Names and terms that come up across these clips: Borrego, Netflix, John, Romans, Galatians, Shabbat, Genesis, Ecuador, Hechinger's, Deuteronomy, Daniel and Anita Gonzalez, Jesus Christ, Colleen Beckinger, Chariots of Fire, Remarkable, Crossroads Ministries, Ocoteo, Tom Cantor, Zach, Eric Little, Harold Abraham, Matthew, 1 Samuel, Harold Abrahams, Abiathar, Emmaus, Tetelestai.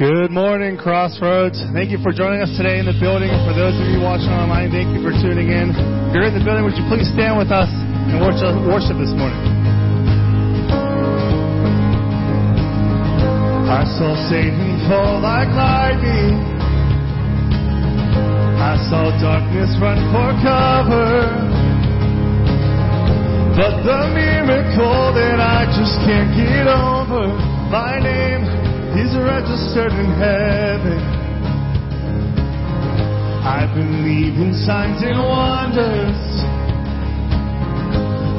Good morning, Crossroads. Thank you for joining us today in the building. And for those of you watching online, thank you for tuning in. If you're in the building, would you please stand with us and worship this morning? I saw Satan fall like lightning. I saw darkness run for cover. But the miracle that I just can't get over, my name, He's registered in heaven. I believe in signs and wonders.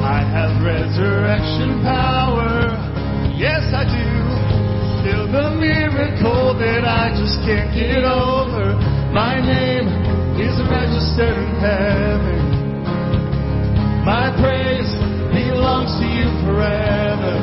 I have resurrection power. Yes, I do. Still the miracle that I just can't get over. My name is registered in heaven. My praise belongs to you forever.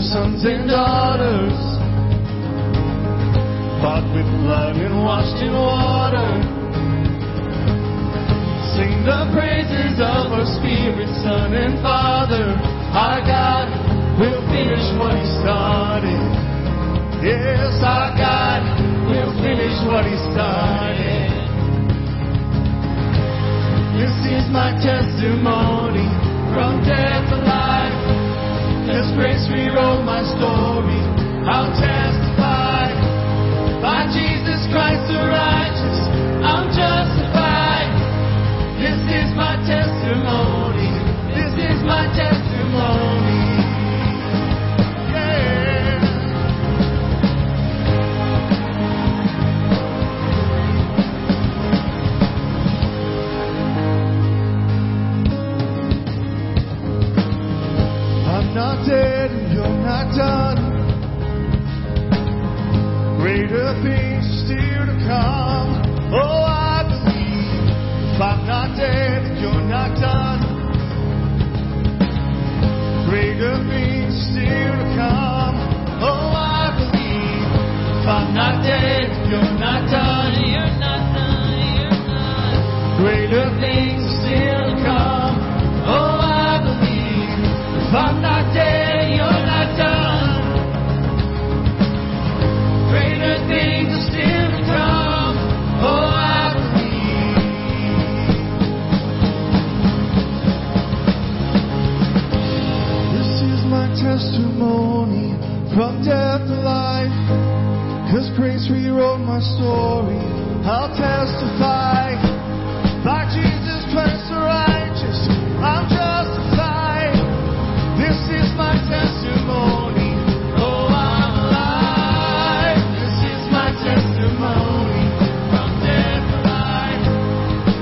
Sons and daughters, bought with blood and washed in water, sing the praises of our Spirit, Son and Father. Our God will finish what He started. Yes, our God will finish what He started. This is my testimony, from death to life. His grace rewrote my story. I'll testify. By Jesus Christ the righteous, I'm justified. This is my testimony. This is my testimony. Not dead, and you're not done. Greater things still to come. Oh, I believe. If I'm not dead, and you're not done. Greater things still to come. Oh, I believe. If I'm not dead, and you're not done. You're not done. You're not. Greater things still to come. Oh, I believe. If I'm not dead, you're not done. Greater things are still to come. Oh, I believe. This is my testimony, from death to life, 'cause grace rewrote my story. I'll testify. By Jesus Christ the righteous, I'm justified. This is my testimony. Oh, I'm alive. This is my testimony. From death to life.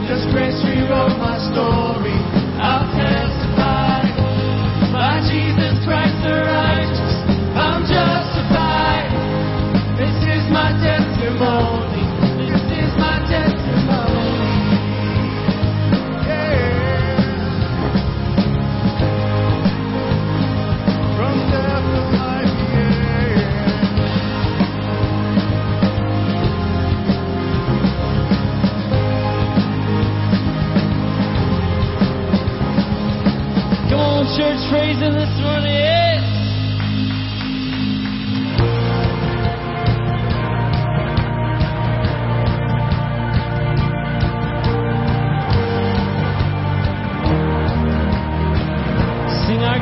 Just grace rewrote my story. I'll testify. By Jesus Christ the righteous, I'm justified. This is my testimony. This is my testimony. Church, praise Him this morning. Yes. Sing our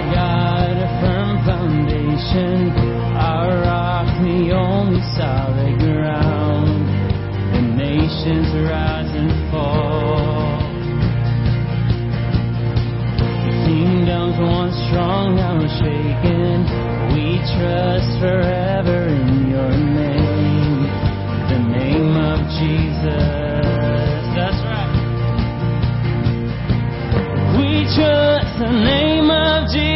God, a firm foundation, our rock, the only solid ground. The nations rise and fall. Kingdoms once strong, now shaken. We trust forever in your name, the name of Jesus. That's right. We trust the name of Jesus.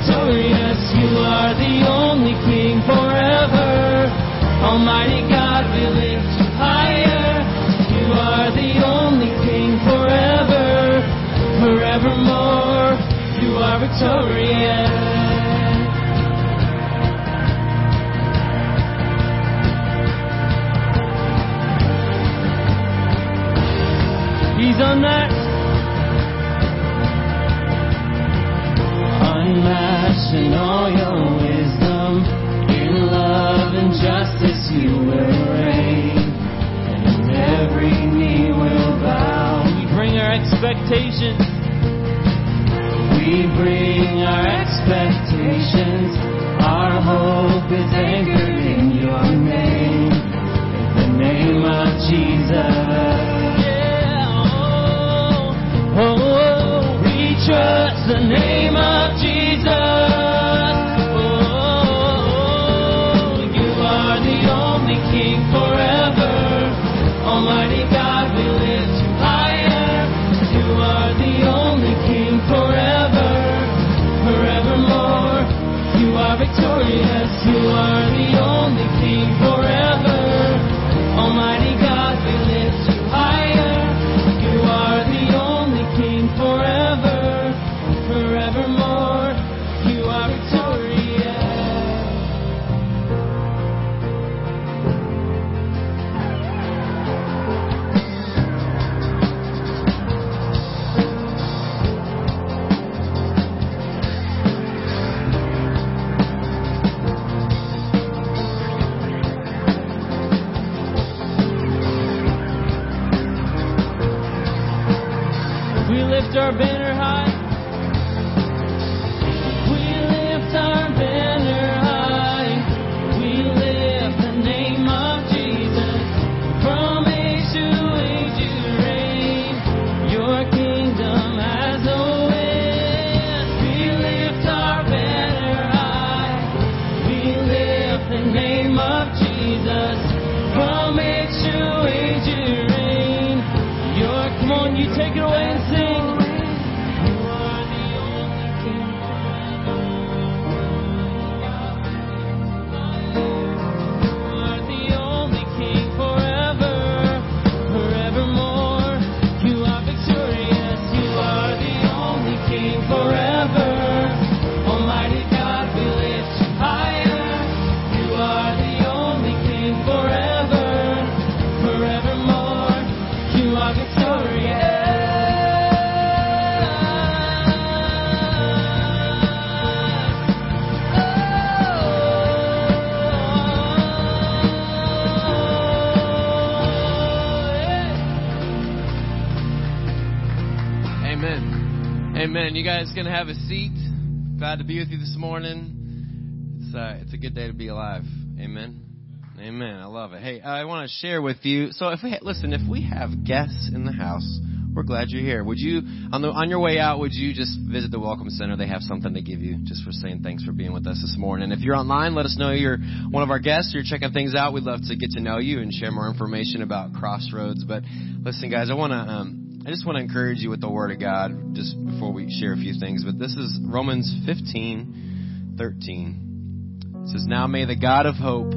victorious. You are the only King forever. Almighty God, we lift you higher. You are the only King forever. Forevermore, you are victorious. He's unmatched in all your wisdom, in love and justice you will reign, and every knee will bow. We bring our expectations. We bring our expectations. Our hope is anchored in your name, in the name of Jesus. Oh, we trust the name of Jesus. Oh, you are the only King forever. Almighty God, we lift you higher. You are the only King forever. Forevermore, you are victorious. You are the only King forever. Almighty God, we lift you higher. You are the only King forever, forevermore, you are victorious. We lift our banner high. You guys can have a seat. Glad to be with you this morning. It's a good day to be alive. Amen. Amen. I love it. Hey, I want to share with you. So if we have guests in the house, we're glad you're here. Would you, on your way out, would you just visit the Welcome Center? They have something to give you just for saying thanks for being with us this morning. If you're online, let us know you're one of our guests. You're checking things out. We'd love to get to know you and share more information about Crossroads. But listen, guys, I just want to encourage you with the Word of God just before we share a few things. But this is Romans 15:13. It says, "Now may the God of hope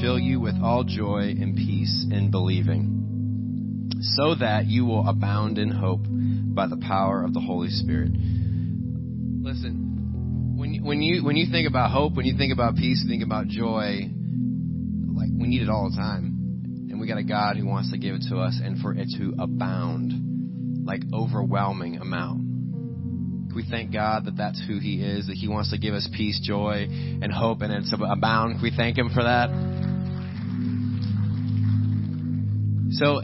fill you with all joy and peace in believing, so that you will abound in hope by the power of the Holy Spirit." Listen, when you think about hope, when you think about peace, you think about joy, like we need it all the time. And we got a God who wants to give it to us and for it to abound. Like overwhelming amount. We thank God that that's who He is, that He wants to give us peace, joy, and hope, and it's abound. Can we thank Him for that? So,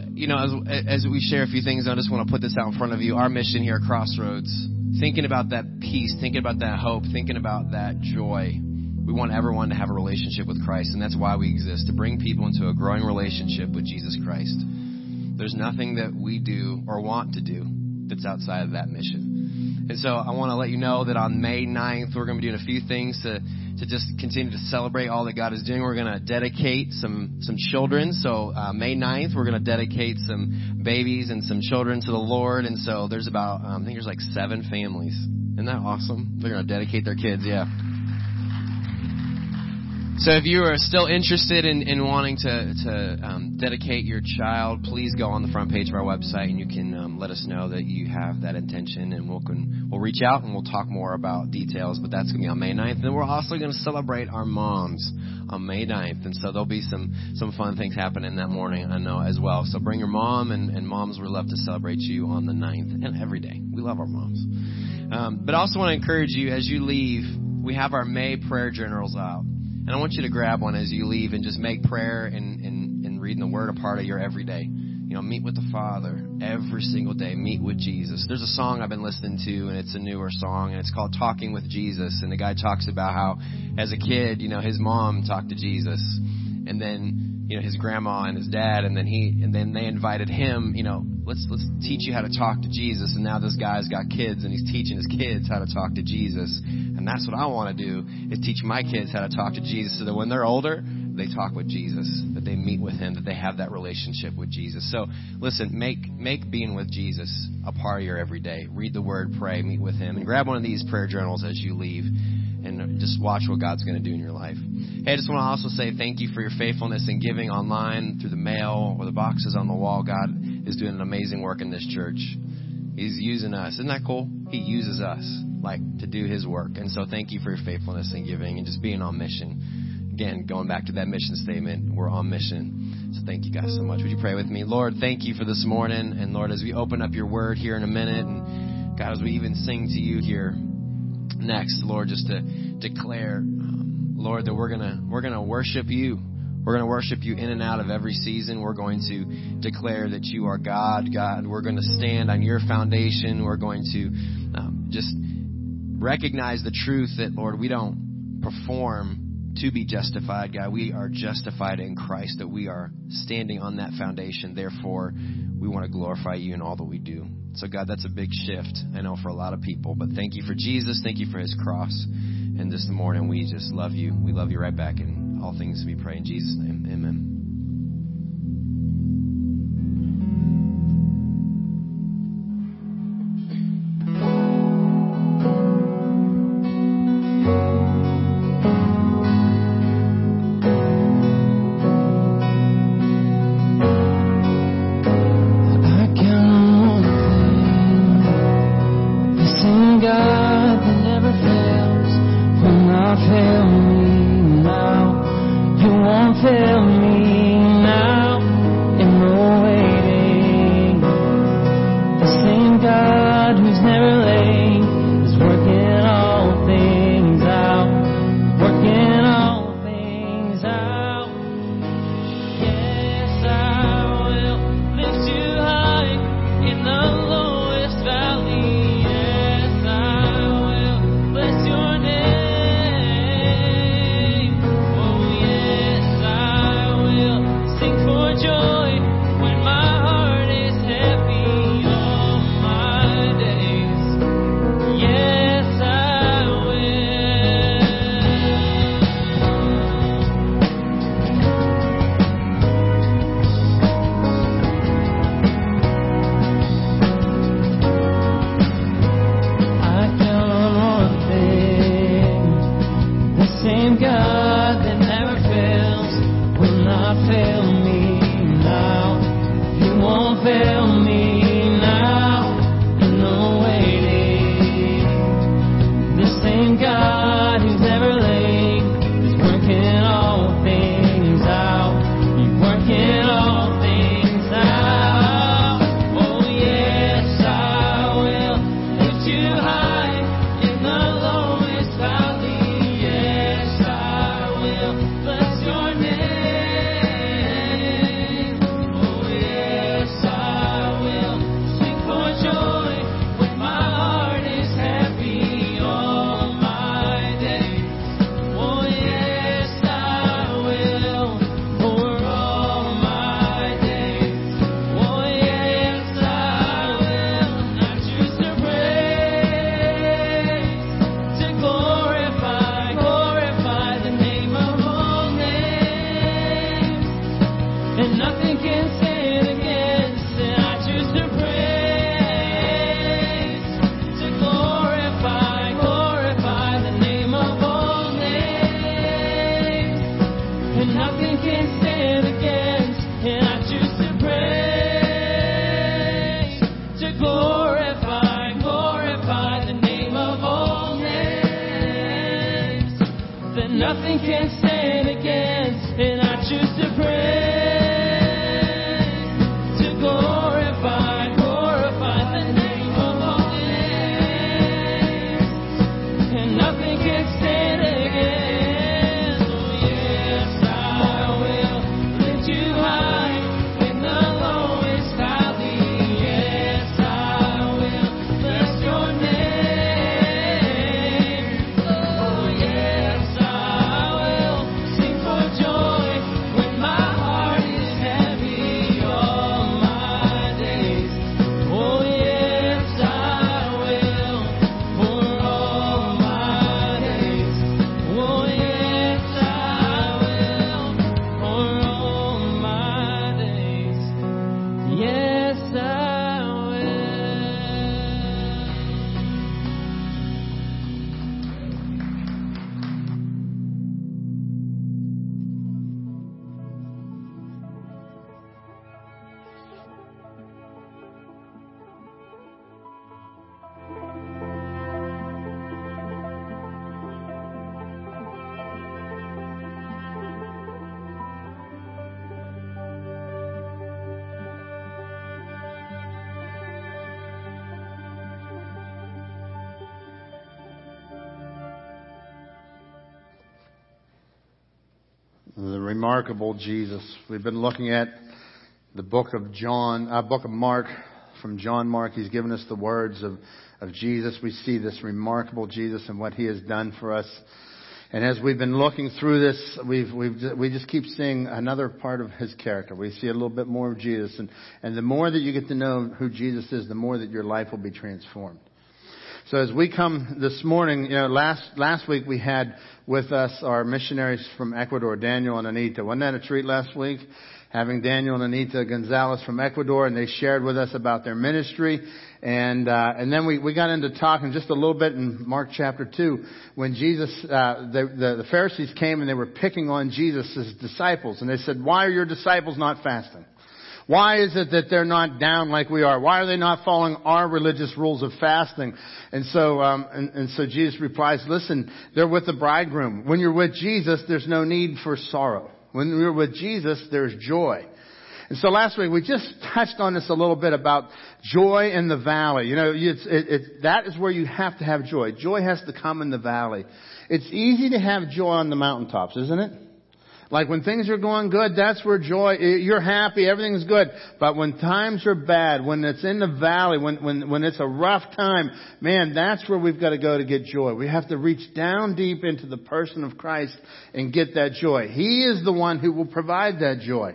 as we share a few things, I just want to put this out in front of you. Our mission here at Crossroads, thinking about that peace, thinking about that hope, thinking about that joy. We want everyone to have a relationship with Christ, and that's why we exist, to bring people into a growing relationship with Jesus Christ. There's nothing that we do or want to do that's outside of that mission. And so I want to let you know that on May 9th, we're going to be doing a few things to just continue to celebrate all that God is doing. We're going to dedicate some children. So May 9th, we're going to dedicate some babies and some children to the Lord. And so there's about, I think there's like 7 families Isn't that awesome? They're going to dedicate their kids, yeah. So if you are still interested in wanting to dedicate your child, please go on the front page of our website and you can let us know that you have that intention, and we'll reach out and we'll talk more about details. But that's going to be on May 9th. And then we're also going to celebrate our moms on May 9th. And so there'll be some fun things happening that morning, I know, as well. So bring your mom, and moms, we love to celebrate you on the 9th and every day. We love our moms. But I also want to encourage you, as you leave, we have our May prayer journals out. And I want you to grab one as you leave and just make prayer and reading the Word a part of your everyday. You know, meet with the Father every single day. Meet with Jesus. There's a song I've been listening to, and it's a newer song, and it's called Talking with Jesus. And the guy talks about how, as a kid, you know, his mom talked to Jesus, and then, you know, his grandma and his dad, and then they invited him, you know, let's teach you how to talk to Jesus. And now this guy's got kids, and he's teaching his kids how to talk to Jesus. And that's what I want to do, is teach my kids how to talk to Jesus, so that when they're older, they talk with Jesus, that they meet with him, that they have that relationship with Jesus. So listen, make being with Jesus a part of your everyday. Read the Word, pray, meet with him, and grab one of these prayer journals as you leave, and just watch what God's going to do in your life. Hey, I just want to also say thank you for your faithfulness in giving online through the mail or the boxes on the wall. God is doing an amazing work in this church. He's using us. Isn't that cool? He uses us, like, to do his work. And so thank you for your faithfulness in giving and just being on mission. Again, going back to that mission statement, we're on mission. So thank you guys so much. Would you pray with me? Lord, thank you for this morning. And Lord, as we open up your word here in a minute, and God, as we even sing to you here next, Lord, just to declare, Lord, that we're gonna worship you. We're going to worship you in and out of every season. We're going to declare that you are God, God. We're going to stand on your foundation. We're going to just recognize the truth that, Lord, we don't perform to be justified, God. We are justified in Christ, that we are standing on that foundation. Therefore, we want to glorify you in all that we do. So, God, that's a big shift, I know, for a lot of people. But thank you for Jesus. Thank you for his cross. And this morning, we just love you. We love you right back. And all things we pray in Jesus' name. Amen. The Remarkable Jesus. We've been looking at the book of John, book of Mark, from John Mark. He's given us the words of Jesus. We see this remarkable Jesus and what he has done for us. And as we've been looking through this, we just keep seeing another part of his character. We see a little bit more of Jesus, and the more that you get to know who Jesus is, the more that your life will be transformed. So as we come this morning, last week we had with us our missionaries from Ecuador, Daniel and Anita. Wasn't that a treat last week? Having Daniel and Anita Gonzalez from Ecuador, and they shared with us about their ministry. And then we got into talking just a little bit in Mark chapter 2 when Jesus, the Pharisees came and they were picking on Jesus' disciples. And they said, "Why are your disciples not fasting? Why is it that they're not down like we are? Why are they not following our religious rules of fasting?" And so, so Jesus replies, "Listen, they're with the bridegroom. When you're with Jesus, there's no need for sorrow. When we're with Jesus, there's joy." And so last week we just touched on this a little bit about joy in the valley. You know, that is where you have to have joy. Joy has to come in the valley. It's easy to have joy on the mountaintops, isn't it? Like when things are going good, that's where joy, you're happy, everything's good. But when times are bad, when it's in the valley, when it's a rough time, man, that's where we've got to go to get joy. We have to reach down deep into the person of Christ and get that joy. He is the one who will provide that joy.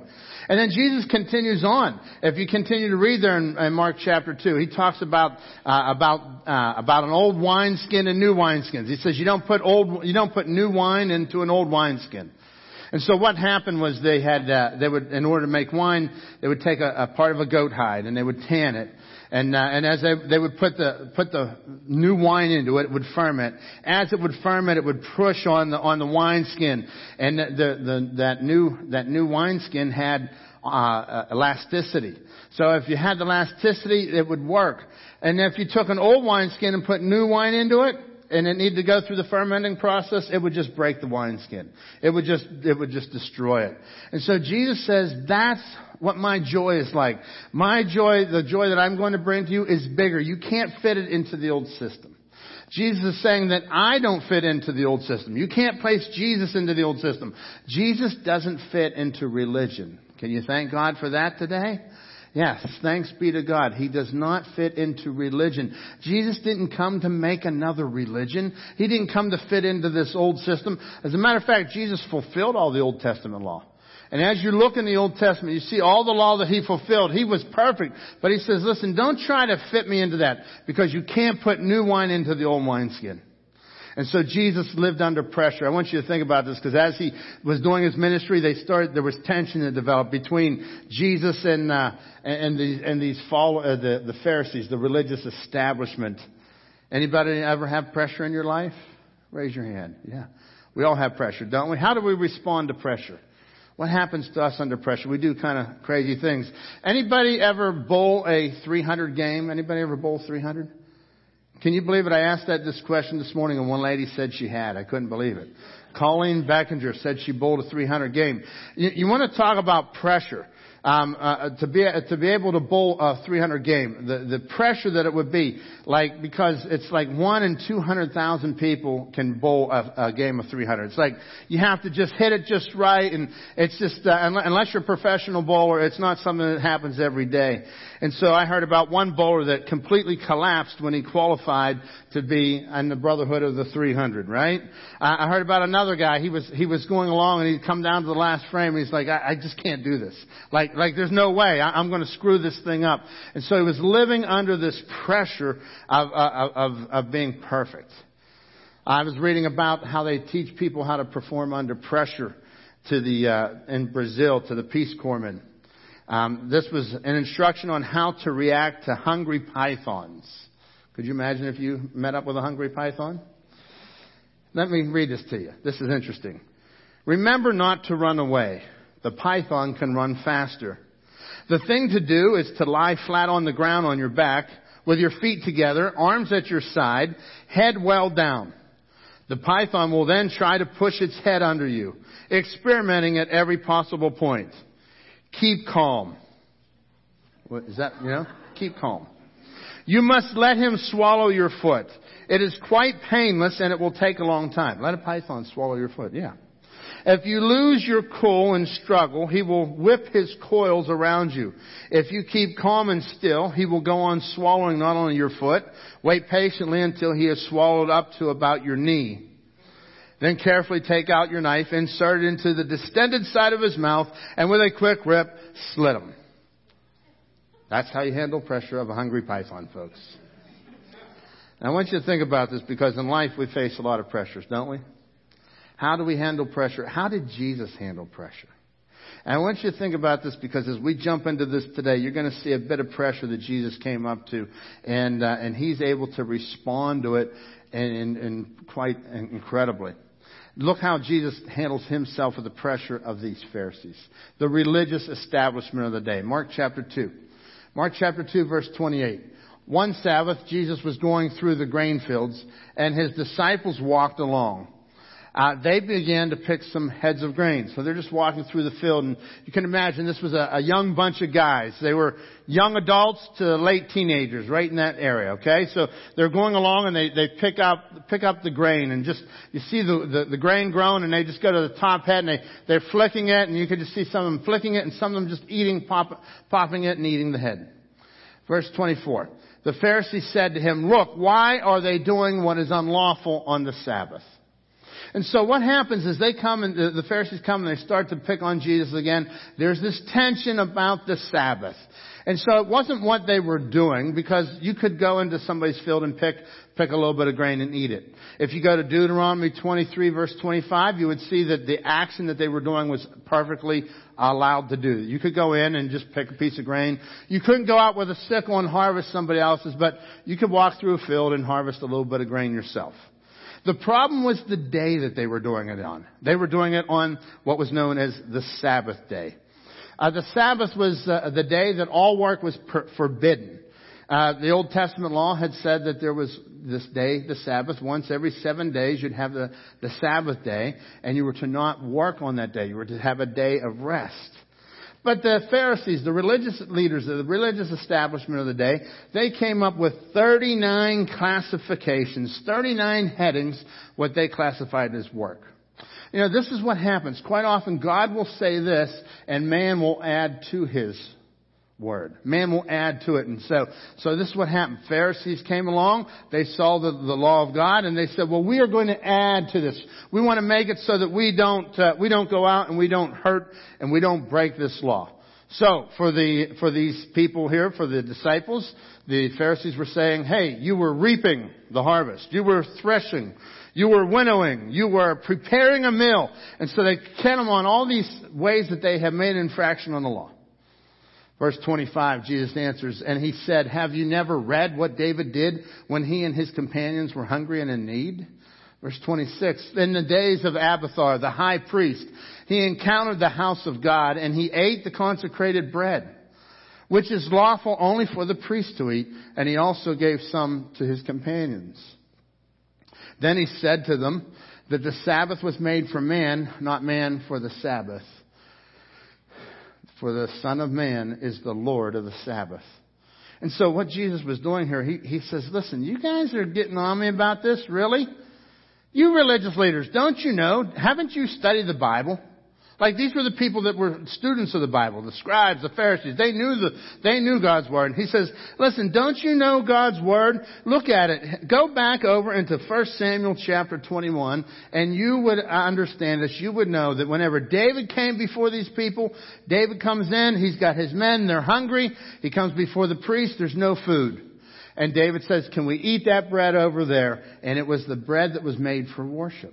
And then Jesus continues on. If you continue to read there in Mark chapter 2, he talks about an old wineskin and new wineskins. He says you don't put new wine into an old wineskin. And so what happened was they had, in order to make wine, they would take a part of a goat hide and they would tan it. And as they would put the new wine into it, it would ferment. As it would ferment, it would push on the wineskin. And that new wineskin had, elasticity. So if you had the elasticity, it would work. And if you took an old wineskin and put new wine into it, and it needed to go through the fermenting process, it would just break the wineskin. It would just destroy it. And so Jesus says, that's what my joy is like. My joy, the joy that I'm going to bring to you is bigger. You can't fit it into the old system. Jesus is saying that I don't fit into the old system. You can't place Jesus into the old system. Jesus doesn't fit into religion. Can you thank God for that today? Yes, thanks be to God. He does not fit into religion. Jesus didn't come to make another religion. He didn't come to fit into this old system. As a matter of fact, Jesus fulfilled all the Old Testament law. And as you look in the Old Testament, you see all the law that he fulfilled. He was perfect. But he says, listen, don't try to fit me into that, because you can't put new wine into the old wineskin. And so Jesus lived under pressure. I want you to think about this, because as he was doing his ministry, there was tension that developed between Jesus and the Pharisees, the religious establishment. Anybody ever have pressure in your life? Raise your hand. Yeah. We all have pressure, don't we? How do we respond to pressure? What happens to us under pressure? We do kind of crazy things. Anybody ever bowl a 300 game? Anybody ever bowl 300? Can you believe it? I asked this question this morning, and one lady said she had. I couldn't believe it. Colleen Beckinger said she bowled a 300 game. You want to talk about pressure? To be able to bowl a 300 game, the pressure that it would be, like, because it's like 1 in 200,000 people can bowl a game of 300. It's like you have to just hit it just right, and it's just unless you're a professional bowler, it's not something that happens every day. And so I heard about one bowler that completely collapsed when he qualified to be in the Brotherhood of the 300. Right? I heard about another guy. He was going along, and he'd come down to the last frame, and he's like, I just can't do this. Like there's no way I'm going to screw this thing up. And so he was living under this pressure of being perfect. I was reading about how they teach people how to perform under pressure in Brazil to the Peace Corpsmen. This was an instruction on how to react to hungry pythons. Could you imagine if you met up with a hungry python? Let me read this to you. This is interesting. "Remember not to run away. The python can run faster. The thing to do is to lie flat on the ground on your back, with your feet together, arms at your side, head well down. The python will then try to push its head under you, experimenting at every possible point. Keep calm." What is that? Keep calm. "You must let him swallow your foot. It is quite painless, and it will take a long time." Let a python swallow your foot, yeah. If you lose your cool and struggle, he will whip his coils around you. If you keep calm and still, he will go on swallowing not only your foot. Wait patiently until he is swallowed up to about your knee. Then carefully take out your knife, insert it into the distended side of his mouth, and with a quick rip, slit him. That's how you handle pressure of a hungry python, folks. Now, I want you to think about this, because in life we face a lot of pressures, don't we? How do we handle pressure? How did Jesus handle pressure? And I want you to think about this, because as we jump into this today, you're going to see a bit of pressure that Jesus came up to, and he's able to respond to it and quite incredibly. Look how Jesus handles himself with the pressure of these Pharisees, the religious establishment of the day. Mark chapter 2. Mark chapter 2, verse 28. One Sabbath, Jesus was going through the grain fields, and his disciples walked along. They began to pick some heads of grain. So they're just walking through the field, and you can imagine this was a young bunch of guys. They were young adults to late teenagers, right in that area, okay? So they're going along, and they pick up the grain, and just, you see the grain grown, and they just go to the top head, and they're flicking it, and you can just see some of them flicking it, and some of them just eating, popping it and eating the head. Verse 24. The Pharisee said to him, "Look, why are they doing what is unlawful on the Sabbath?" And so what happens is they come, and the Pharisees come, and they start to pick on Jesus again. There's this tension about the Sabbath. And so it wasn't what they were doing, because you could go into somebody's field and pick a little bit of grain and eat it. If you go to Deuteronomy 23, verse 25, you would see that the action that they were doing was perfectly allowed to do. You could go in and just pick a piece of grain. You couldn't go out with a sickle and harvest somebody else's, but you could walk through a field and harvest a little bit of grain yourself. The problem was the day that they were doing it on. They were doing it on what was known as the Sabbath day. The Sabbath was the day that all work was forbidden. The Old Testament law had said that there was this day, the Sabbath. Once every 7 days, you'd have the Sabbath day, and you were to not work on that day. You were to have a day of rest. But the Pharisees, the religious leaders, the religious establishment of the day, they came up with 39 classifications, 39 headings, what they classified as work. You know, this is what happens. Quite often, God will say this, and man will add to his word. Man will add to it. And so this is what happened. Pharisees came along. They saw the law of God, and they said, well, we are going to add to this. We want to make it so that we don't go out, and we don't hurt, and we don't break this law. So for these people here, for the disciples, the Pharisees were saying, hey, you were reaping the harvest. You were threshing. You were winnowing. You were preparing a meal. And so they count them on all these ways that they have made infraction on the law. Verse 25, Jesus answers, and he said, have you never read what David did when he and his companions were hungry and in need? Verse 26, in the days of Abiathar, the high priest, he encountered the house of God, and he ate the consecrated bread, which is lawful only for the priest to eat, and he also gave some to his companions. Then he said to them that the Sabbath was made for man, not man for the Sabbath. For the Son of Man is the Lord of the Sabbath. And so what Jesus was doing here, he says, listen, you guys are getting on me about this, really? You religious leaders, don't you know? Haven't you studied the Bible? Like, these were the people that were students of the Bible, the scribes, the Pharisees. They knew God's Word. And he says, listen, don't you know God's Word? Look at it. Go back over into 1 Samuel chapter 21, and you would understand this. You would know that whenever David came before these people, David comes in, he's got his men, they're hungry. He comes before the priest, there's no food. And David says, can we eat that bread over there? And it was the bread that was made for worship.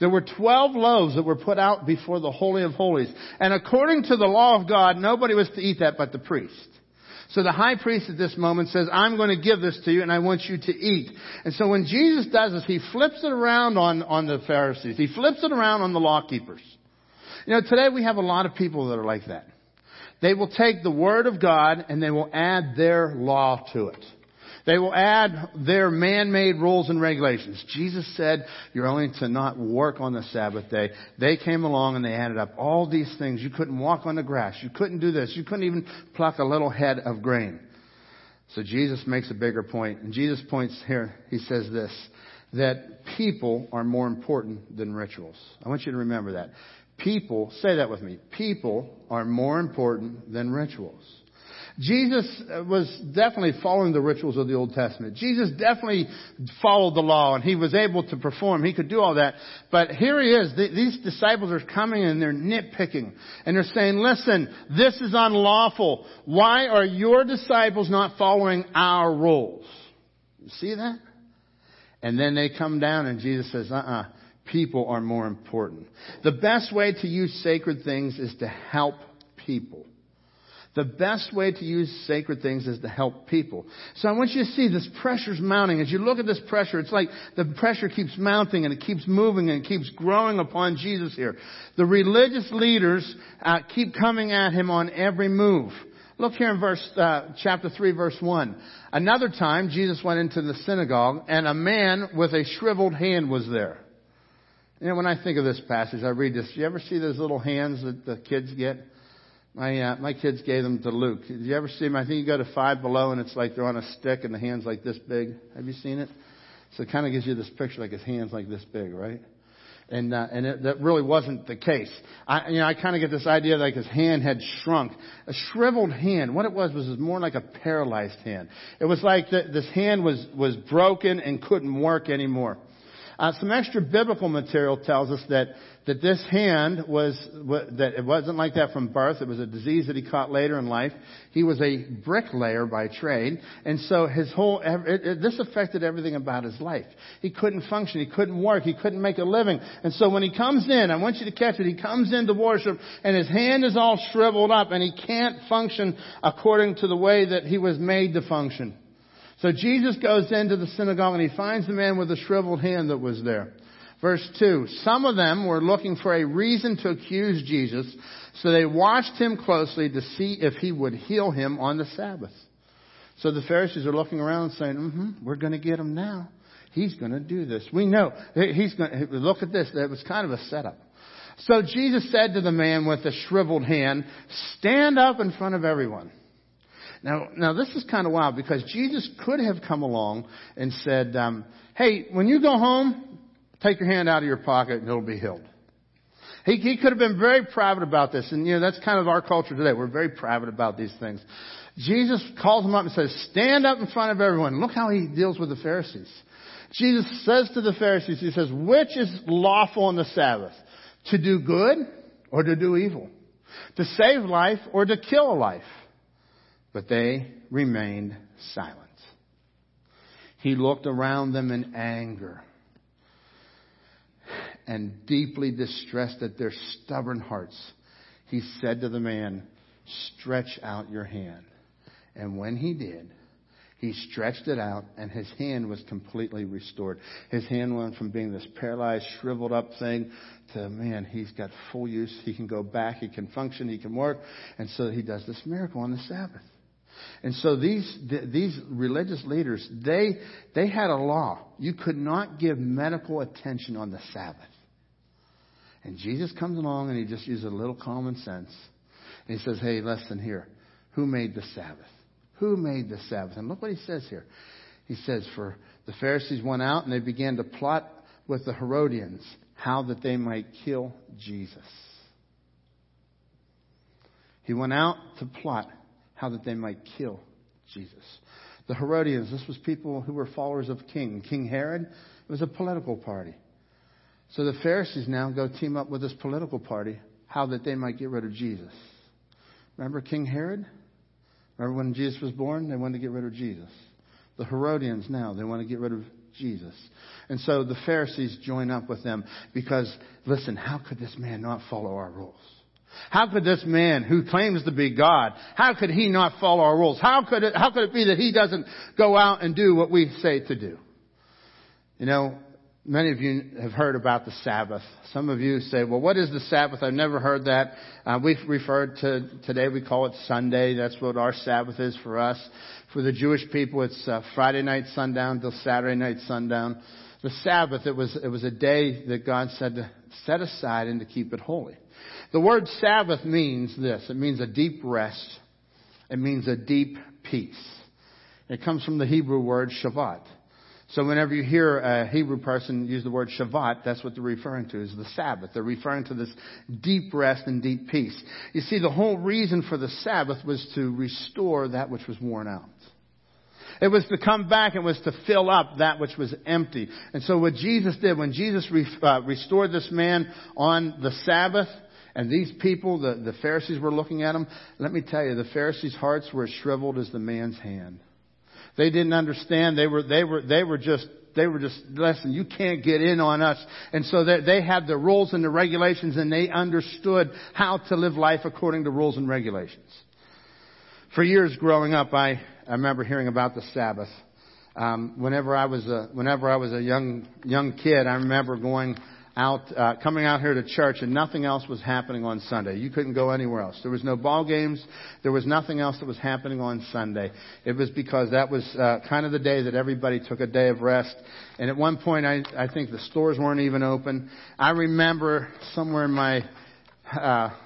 There were 12 loaves that were put out before the Holy of Holies. And according to the law of God, nobody was to eat that but the priest. So the high priest at this moment says, I'm going to give this to you, and I want you to eat. And so when Jesus does this, he flips it around on the Pharisees. He flips it around on the law keepers. You know, today we have a lot of people that are like that. They will take the Word of God, and they will add their law to it. They will add their man-made rules and regulations. Jesus said, you're only to not work on the Sabbath day. They came along and they added up all these things. You couldn't walk on the grass. You couldn't do this. You couldn't even pluck a little head of grain. So Jesus makes a bigger point. And Jesus points here, he says this, that people are more important than rituals. I want you to remember that. People, say that with me, people are more important than rituals. Jesus was definitely following the rituals of the Old Testament. Jesus definitely followed the law, and he was able to perform. He could do all that. But here he is. These disciples are coming, and they're nitpicking. And they're saying, listen, this is unlawful. Why are your disciples not following our rules? You see that? And then they come down, and Jesus says, people are more important. The best way to use sacred things is to help people. The best way to use sacred things is to help people. So I want you to see this pressure's mounting. As you look at this pressure, it's like the pressure keeps mounting and it keeps moving and it keeps growing upon Jesus here. The religious leaders keep coming at him on every move. Look here in chapter 3, verse 1. Another time, Jesus went into the synagogue and a man with a shriveled hand was there. You know, when I think of this passage, I read this. Do you ever see those little hands that the kids get? My kids gave them to Luke. Did you ever see them? I think you go to Five Below and it's like they're on a stick and the hand's like this big. Have you seen it? So it kind of gives you this picture like his hand's like this big, right? And that really wasn't the case. I kind of get this idea like his hand had shrunk. A shriveled hand. What it was more like a paralyzed hand. It was like this hand was broken and couldn't work anymore. Some extra biblical material tells us that this hand that it wasn't like that from birth. It was a disease that he caught later in life. He was a bricklayer by trade. And so his whole, this affected everything about his life. He couldn't function. He couldn't work. He couldn't make a living. And so when he comes in, I want you to catch it. He comes in to worship and his hand is all shriveled up and he can't function according to the way that he was made to function. So Jesus goes into the synagogue and he finds the man with the shriveled hand that was there. Verse 2, some of them were looking for a reason to accuse Jesus, so they watched him closely to see if he would heal him on the Sabbath. So the Pharisees are looking around and saying, we're going to get him now. He's going to do this. We know. He's going to look at this. That was kind of a setup. So Jesus said to the man with the shriveled hand, stand up in front of everyone. Now this is kind of wild because Jesus could have come along and said, hey, when you go home, take your hand out of your pocket and it'll be healed. He could have been very private about this. And, that's kind of our culture today. We're very private about these things. Jesus calls him up and says, stand up in front of everyone. Look how he deals with the Pharisees. Jesus says to the Pharisees, he says, which is lawful on the Sabbath? To do good or to do evil? To save life or to kill a life? But they remained silent. He looked around them in anger and deeply distressed at their stubborn hearts. He said to the man, stretch out your hand. And when he did, he stretched it out and his hand was completely restored. His hand went from being this paralyzed, shriveled up thing to, man, he's got full use. He can go back. He can function. He can work. And so he does this miracle on the Sabbath. And so these religious leaders, they had a law. You could not give medical attention on the Sabbath. And Jesus comes along and he just uses a little common sense. And he says, hey, listen here. Who made the Sabbath? Who made the Sabbath? And look what he says here. He says, for the Pharisees went out and they began to plot with the Herodians how that they might kill Jesus. He went out to plot how that they might kill Jesus. The Herodians, this was people who were followers of King Herod. It was a political party. So the Pharisees now go team up with this political party, how that they might get rid of Jesus. Remember King Herod? Remember when Jesus was born? They wanted to get rid of Jesus. The Herodians now, they want to get rid of Jesus. And so the Pharisees join up with them because, listen, how could this man not follow our rules? How could this man who claims to be God, how could he not follow our rules? How could it be that he doesn't go out and do what we say to do? Many of you have heard about the Sabbath. Some of you say, well, what is the Sabbath? I've never heard that. We've referred to today, we call it Sunday. That's what our Sabbath is for us. For the Jewish people, it's Friday night sundown till Saturday night sundown. The Sabbath, it was a day that God said to set aside and to keep it holy. The word Sabbath means this. It means a deep rest. It means a deep peace. It comes from the Hebrew word Shabbat. So whenever you hear a Hebrew person use the word Shabbat, that's what they're referring to, is the Sabbath. They're referring to this deep rest and deep peace. You see, the whole reason for the Sabbath was to restore that which was worn out. It was to come back. It was to fill up that which was empty. And so what Jesus did, when Jesus restored this man on the Sabbath, and these people, the Pharisees were looking at him, let me tell you, the Pharisees' hearts were as shriveled as the man's hand. They didn't understand. They were just, listen, you can't get in on us. And so they had the rules and the regulations, and they understood how to live life according to rules and regulations. For years growing up, I remember hearing about the Sabbath. Whenever I was a young kid, I remember going out, coming out here to church, and nothing else was happening on Sunday. You couldn't go anywhere else. There was no ball games. There was nothing else that was happening on Sunday. It was because that was kind of the day that everybody took a day of rest. And at one point, I think the stores weren't even open. I remember somewhere in my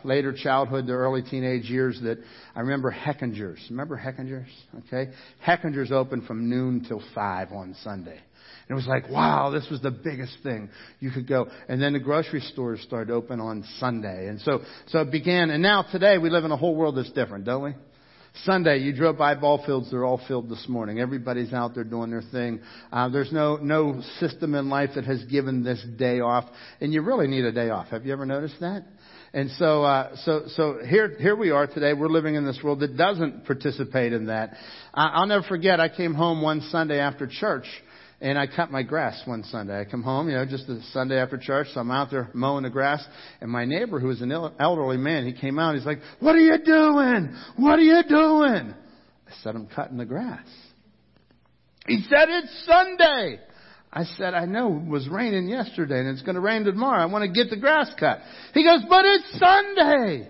later childhood, the early teenage years, that I remember Hechinger's. Remember Hechinger's? Okay. Hechinger's opened from noon till 5 on Sunday. It was like, wow, this was the biggest thing you could go. And then the grocery stores started open on Sunday. And so it began. And now today we live in a whole world that's different, don't we? Sunday, you drove by ball fields, they're all filled this morning. Everybody's out there doing their thing. There's no system in life that has given this day off. And you really need a day off. Have you ever noticed that? And so here we are today. We're living in this world that doesn't participate in that. I'll never forget, I came home one Sunday after church. And I cut my grass one Sunday. I come home, just the Sunday after church. So I'm out there mowing the grass. And my neighbor, who was an elderly man, he came out. He's like, "What are you doing? What are you doing?" I said, "I'm cutting the grass." He said, "It's Sunday." I said, "I know it was raining yesterday and it's going to rain tomorrow. I want to get the grass cut." He goes, "But it's Sunday."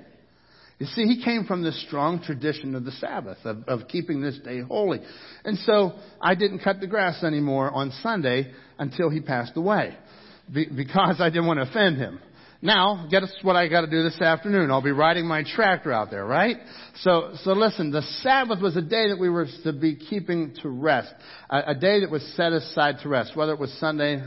You see, he came from this strong tradition of the Sabbath, of keeping this day holy. And so I didn't cut the grass anymore on Sunday until he passed away, because I didn't want to offend him. Now, guess what I got to do this afternoon? I'll be riding my tractor out there, right? So listen, the Sabbath was a day that we were to be keeping to rest, a day that was set aside to rest, whether it was Sunday,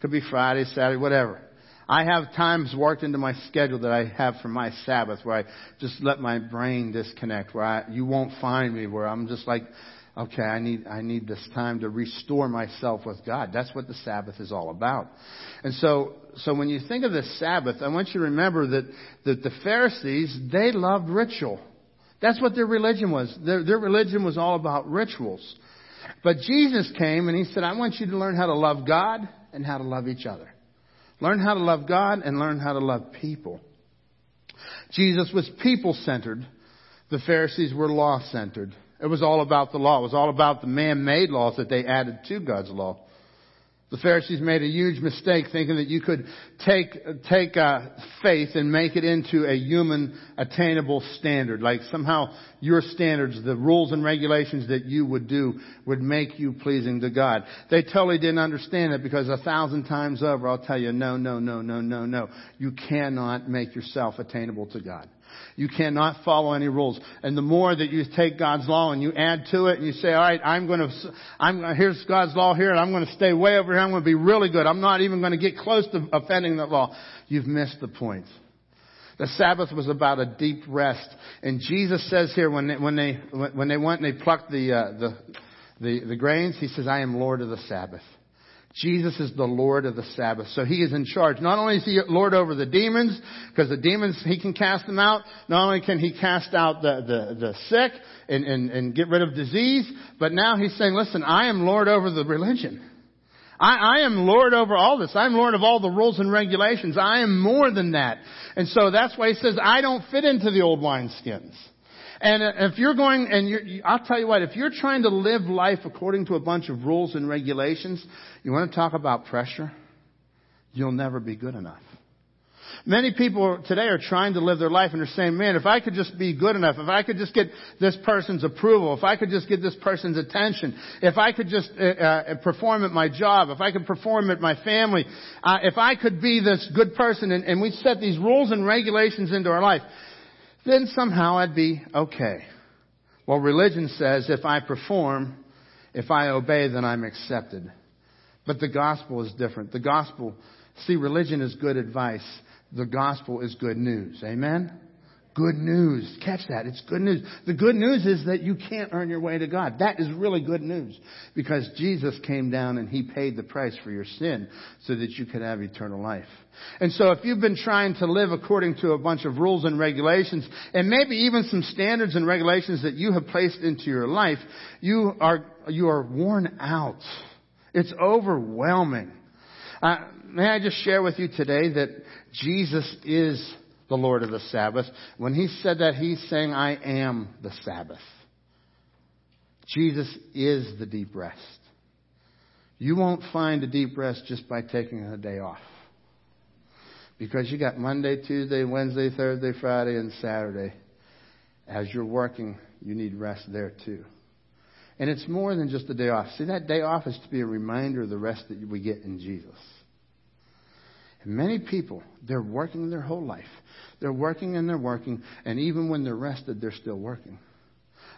could be Friday, Saturday, whatever. I have times worked into my schedule that I have for my Sabbath where I just let my brain disconnect, where you won't find me, where I'm just like, okay, I need this time to restore myself with God. That's what the Sabbath is all about. And so when you think of the Sabbath, I want you to remember that the Pharisees, they loved ritual. That's what their religion was. Their religion was all about rituals. But Jesus came and he said, I want you to learn how to love God and how to love each other. Learn how to love God and learn how to love people. Jesus was people-centered. The Pharisees were law-centered. It was all about the law. It was all about the man-made laws that they added to God's law. The Pharisees made a huge mistake thinking that you could take faith and make it into a human attainable standard. Like somehow your standards, the rules and regulations that you would do would make you pleasing to God. They totally didn't understand it, because 1,000 times over I'll tell you, no. You cannot make yourself attainable to God. You cannot follow any rules. And the more that you take God's law and you add to it and you say, all right, here's God's law here, and I'm going to stay way over here. I'm going to be really good. I'm not even going to get close to offending that law. You've missed the point. The Sabbath was about a deep rest. And Jesus says here, when they went and they plucked the grains, he says, I am Lord of the Sabbath. Jesus is the Lord of the Sabbath. So he is in charge. Not only is he Lord over the demons, because the demons, he can cast them out. Not only can he cast out the sick and get rid of disease, but now he's saying, listen, I am Lord over the religion. I am Lord over all this. I'm Lord of all the rules and regulations. I am more than that. And so that's why he says, I don't fit into the old wineskins. And if you're going, I'll tell you what, if you're trying to live life according to a bunch of rules and regulations, you want to talk about pressure? You'll never be good enough. Many people today are trying to live their life and they're saying, man, if I could just be good enough, if I could just get this person's approval, if I could just get this person's attention, if I could just perform at my job, if I could perform at my family, if I could be this good person, and we set these rules and regulations into our life, then somehow I'd be okay. Well, religion says if I perform, if I obey, then I'm accepted. But the gospel is different. The gospel, see, religion is good advice. The gospel is good news. Amen? Good news. Catch that. It's good news. The good news is that you can't earn your way to God. That is really good news, because Jesus came down and he paid the price for your sin so that you could have eternal life. And so if you've been trying to live according to a bunch of rules and regulations, and maybe even some standards and regulations that you have placed into your life, you are worn out. It's overwhelming. May I just share with you today that Jesus is the Lord of the Sabbath. When he said that, he's saying, I am the Sabbath. Jesus is the deep rest. You won't find a deep rest just by taking a day off, because you got Monday, Tuesday, Wednesday, Thursday, Friday, and Saturday. As you're working, you need rest there too. And it's more than just a day off. See, that day off is to be a reminder of the rest that we get in Jesus. And many people, they're working their whole life. They're working. And even when they're rested, they're still working.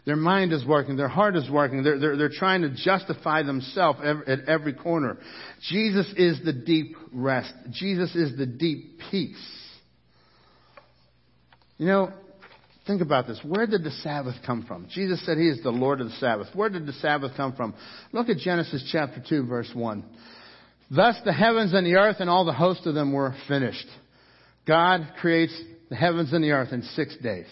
Their mind is working. Their heart is working. They're trying to justify themselves at every corner. Jesus is the deep rest. Jesus is the deep peace. You know, think about this. Where did the Sabbath come from? Jesus said he is the Lord of the Sabbath. Where did the Sabbath come from? Look at Genesis chapter 2, verse 1. Thus the heavens and the earth and all the host of them were finished. God creates the heavens and the earth in 6 days.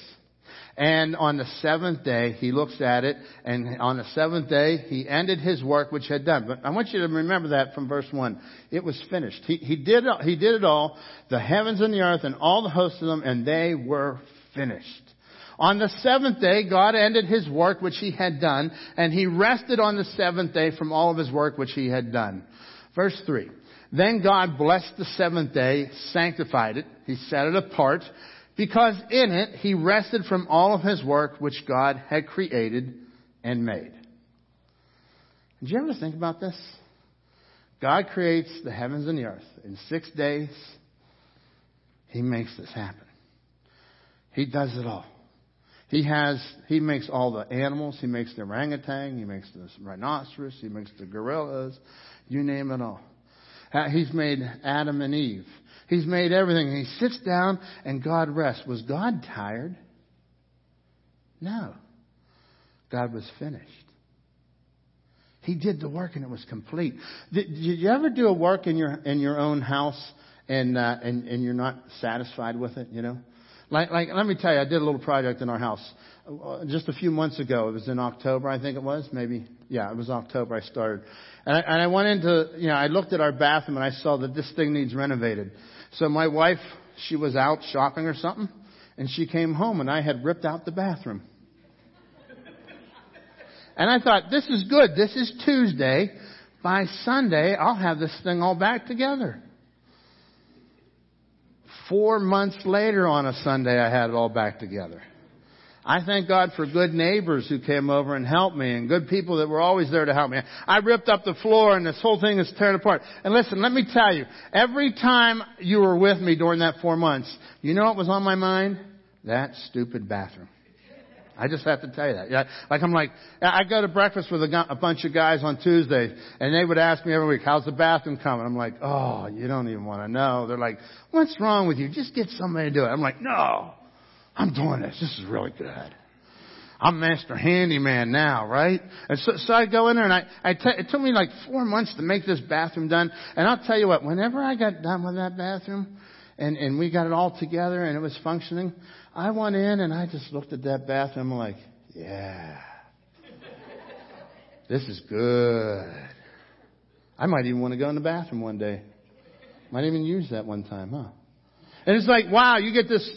And on the seventh day, he looks at it. And on the seventh day, he ended his work which had done. But I want you to remember that from verse 1. It was finished. He did it all. The heavens and the earth and all the host of them, and they were finished. On the seventh day, God ended his work which he had done, and he rested on the seventh day from all of his work which he had done. Verse 3, then God blessed the seventh day, sanctified it. He set it apart, because in it he rested from all of his work which God had created and made. Did you ever think about this? God creates the heavens and the earth. In 6 days, he makes this happen. He does it all. He makes all the animals. He makes the orangutan. He makes the rhinoceros. He makes the gorillas. You name it all. He's made Adam and Eve. He's made everything. And he sits down and God rests. Was God tired? No. God was finished. He did the work and it was complete. Did you ever do a work in your own house and you're not satisfied with it, you know? Like, let me tell you, I did a little project in our house just a few months ago. It was in October, I think it was. It was October I started. And I went into, I looked at our bathroom and I saw that this thing needs renovated. So my wife, she was out shopping or something, and she came home and I had ripped out the bathroom. And I thought, this is good. This is Tuesday. By Sunday, I'll have this thing all back together. 4 months later on a Sunday, I had it all back together. I thank God for good neighbors who came over and helped me, and good people that were always there to help me. I ripped up the floor and this whole thing is torn apart. And listen, let me tell you, every time you were with me during that 4 months, you know what was on my mind? That stupid bathroom. I just have to tell you that. Yeah, I go to breakfast with a bunch of guys on Tuesdays, and they would ask me every week, how's the bathroom coming? I'm like, oh, you don't even want to know. They're like, what's wrong with you? Just get somebody to do it. I'm like, no, I'm doing this. This is really good. I'm master handyman now, right? And so I go in there, and it took me like 4 months to make this bathroom done. And I'll tell you what, whenever I got done with that bathroom, and we got it all together and it was functioning, I went in and I just looked at that bathroom and I'm like, yeah, this is good. I might even want to go in the bathroom one day. Might even use that one time, huh? And it's like, wow, you get this,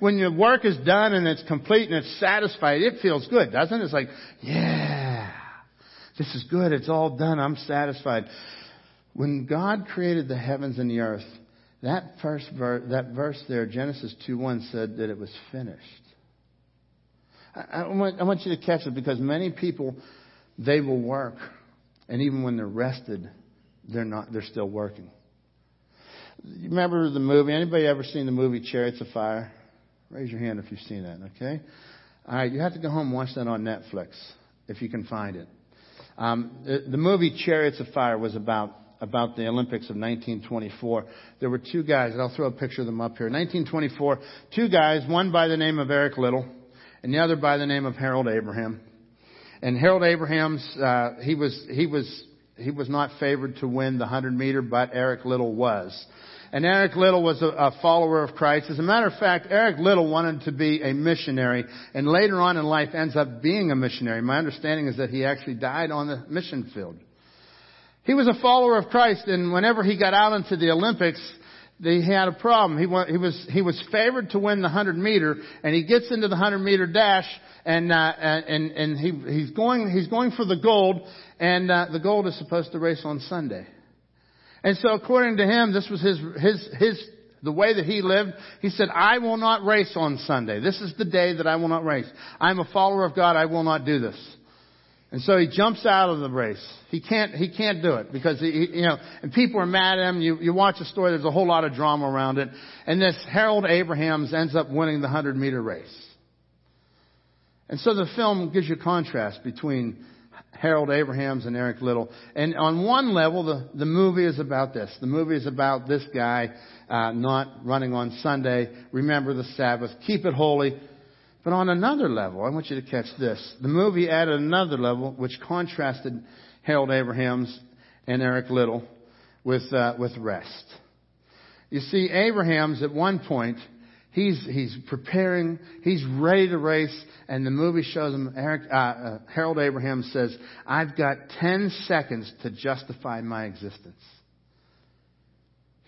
when your work is done and it's complete and it's satisfied, it feels good, doesn't it? It's like, yeah, this is good. It's all done. I'm satisfied. When God created the heavens and the earth, that verse there, Genesis 2:1, said that it was finished. I want you to catch it, because many people, they will work, and even when they're rested, they're still working. You remember the movie? Anybody ever seen the movie Chariots of Fire? Raise your hand if you've seen that. Okay, all right. You have to go home and watch that on Netflix if you can find it. The movie Chariots of Fire was about the Olympics of 1924. There were two guys, and I'll throw a picture of them up here. 1924, two guys, one by the name of Eric Little and the other by the name of Harold Abraham. And Harold Abraham's, he was not favored to win the 100 meter, but Eric Little was. And Eric Little was a follower of Christ. As a matter of fact, Eric Little wanted to be a missionary, and later on in life ends up being a missionary. My understanding is that he actually died on the mission field. He was a follower of Christ, and whenever he got out into the Olympics, he had a problem. He was favored to win the 100 meter, and he gets into the 100 meter dash, and he's going for the gold, and the gold is supposed to race on Sunday. And so according to him, this was the way that he lived. He said, I will not race on Sunday. This is the day that I will not race. I'm a follower of God. I will not do this. And so he jumps out of the race. He can't do it because and people are mad at him. You watch the story. There's a whole lot of drama around it. And this Harold Abrahams ends up winning the 100 meter race. And so the film gives you contrast between Harold Abrahams and Eric Little. And on one level, the movie is about this. The movie is about this guy not running on Sunday. Remember the Sabbath. Keep it holy. But on another level, I want you to catch this. The movie added another level which contrasted Harold Abrahams and Eric Little with rest. You see, Abrahams at one point, he's preparing, he's ready to race, and the movie shows him, Harold Abraham says, I've got 10 seconds to justify my existence.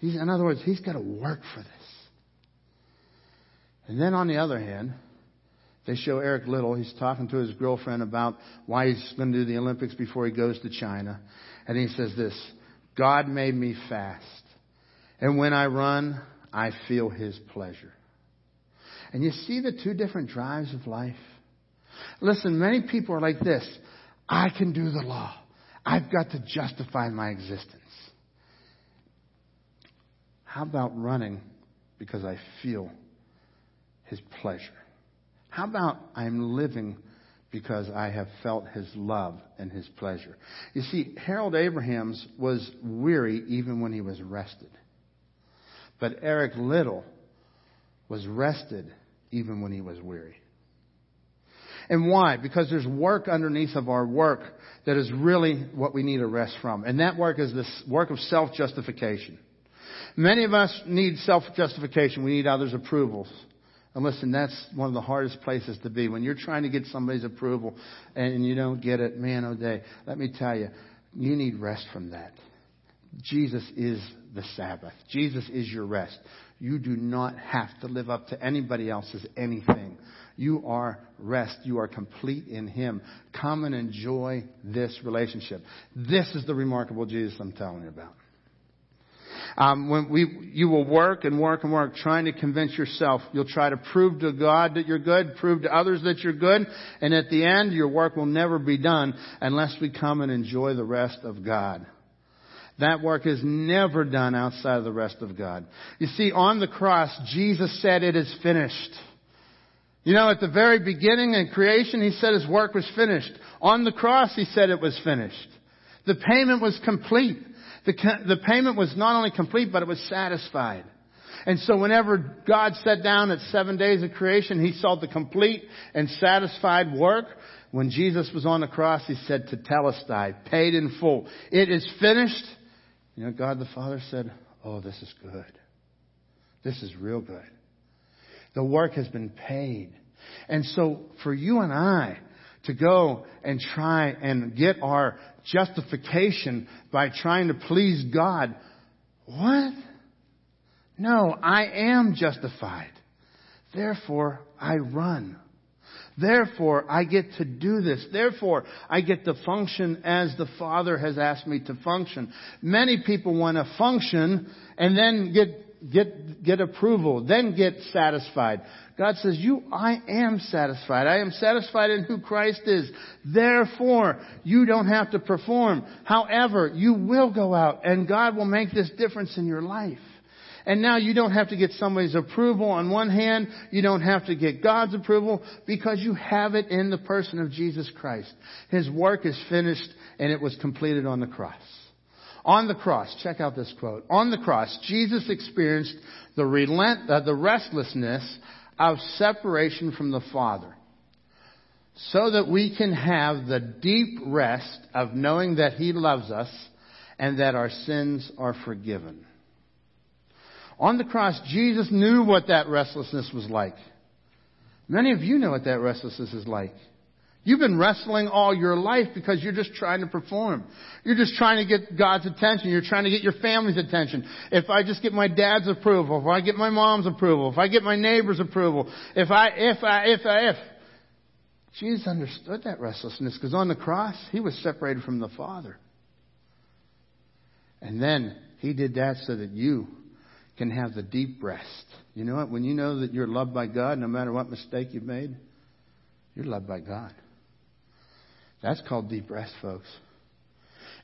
In other words, he's got to work for this. And then on the other hand, they show Eric Little. He's talking to his girlfriend about why he's going to do the Olympics before he goes to China. And he says this, God made me fast, and when I run, I feel his pleasure. And you see the two different drives of life. Listen, many people are like this. I can do the law. I've got to justify my existence. How about running because I feel his pleasure? How about I'm living because I have felt his love and his pleasure? You see, Harold Abrahams was weary even when he was rested. But Eric Little was rested even when he was weary. And why? Because there's work underneath of our work that is really what we need a rest from. And that work is this work of self-justification. Many of us need self-justification. We need others' approvals. And listen, that's one of the hardest places to be. When you're trying to get somebody's approval and you don't get it, man, oh day. Let me tell you, you need rest from that. Jesus is the Sabbath. Jesus is your rest. You do not have to live up to anybody else's anything. You are rest. You are complete in him. Come and enjoy this relationship. This is the remarkable Jesus I'm telling you about. You will work and work and work trying to convince yourself. You'll try to prove to God that you're good, prove to others that you're good, and at the end your work will never be done unless we come and enjoy the rest of God. That work is never done outside of the rest of God. You see, on the cross, Jesus said, it is finished. You know, at the very beginning in creation, he said his work was finished. On the cross, he said it was finished. The payment was complete. The payment was not only complete, but it was satisfied. And so whenever God sat down at 7 days of creation, he saw the complete and satisfied work. When Jesus was on the cross, he said, Tetelestai, paid in full. It is finished. You know, God the Father said, oh, this is good. This is real good. The work has been paid. And so for you and I to go and try and get our justification by trying to please God, what? No, I am justified. Therefore, I run. Therefore, I get to do this. Therefore, I get to function as the Father has asked me to function. Many people want to function and then get approval, then get satisfied. God says, I am satisfied. I am satisfied in who Christ is. Therefore, you don't have to perform. However, you will go out and God will make this difference in your life. And now you don't have to get somebody's approval on one hand. You don't have to get God's approval because you have it in the person of Jesus Christ. His work is finished and it was completed on the cross. On the cross, check out this quote. On the cross, Jesus experienced the restlessness of separation from the Father so that we can have the deep rest of knowing that He loves us and that our sins are forgiven. On the cross, Jesus knew what that restlessness was like. Many of you know what that restlessness is like. You've been wrestling all your life because you're just trying to perform. You're just trying to get God's attention. You're trying to get your family's attention. If I just get my dad's approval, if I get my mom's approval, if I get my neighbor's approval, if. Jesus understood that restlessness because on the cross, He was separated from the Father. And then He did that so that you can have the deep rest. You know what? When you know that you're loved by God, no matter what mistake you've made, you're loved by God. That's called deep rest, folks.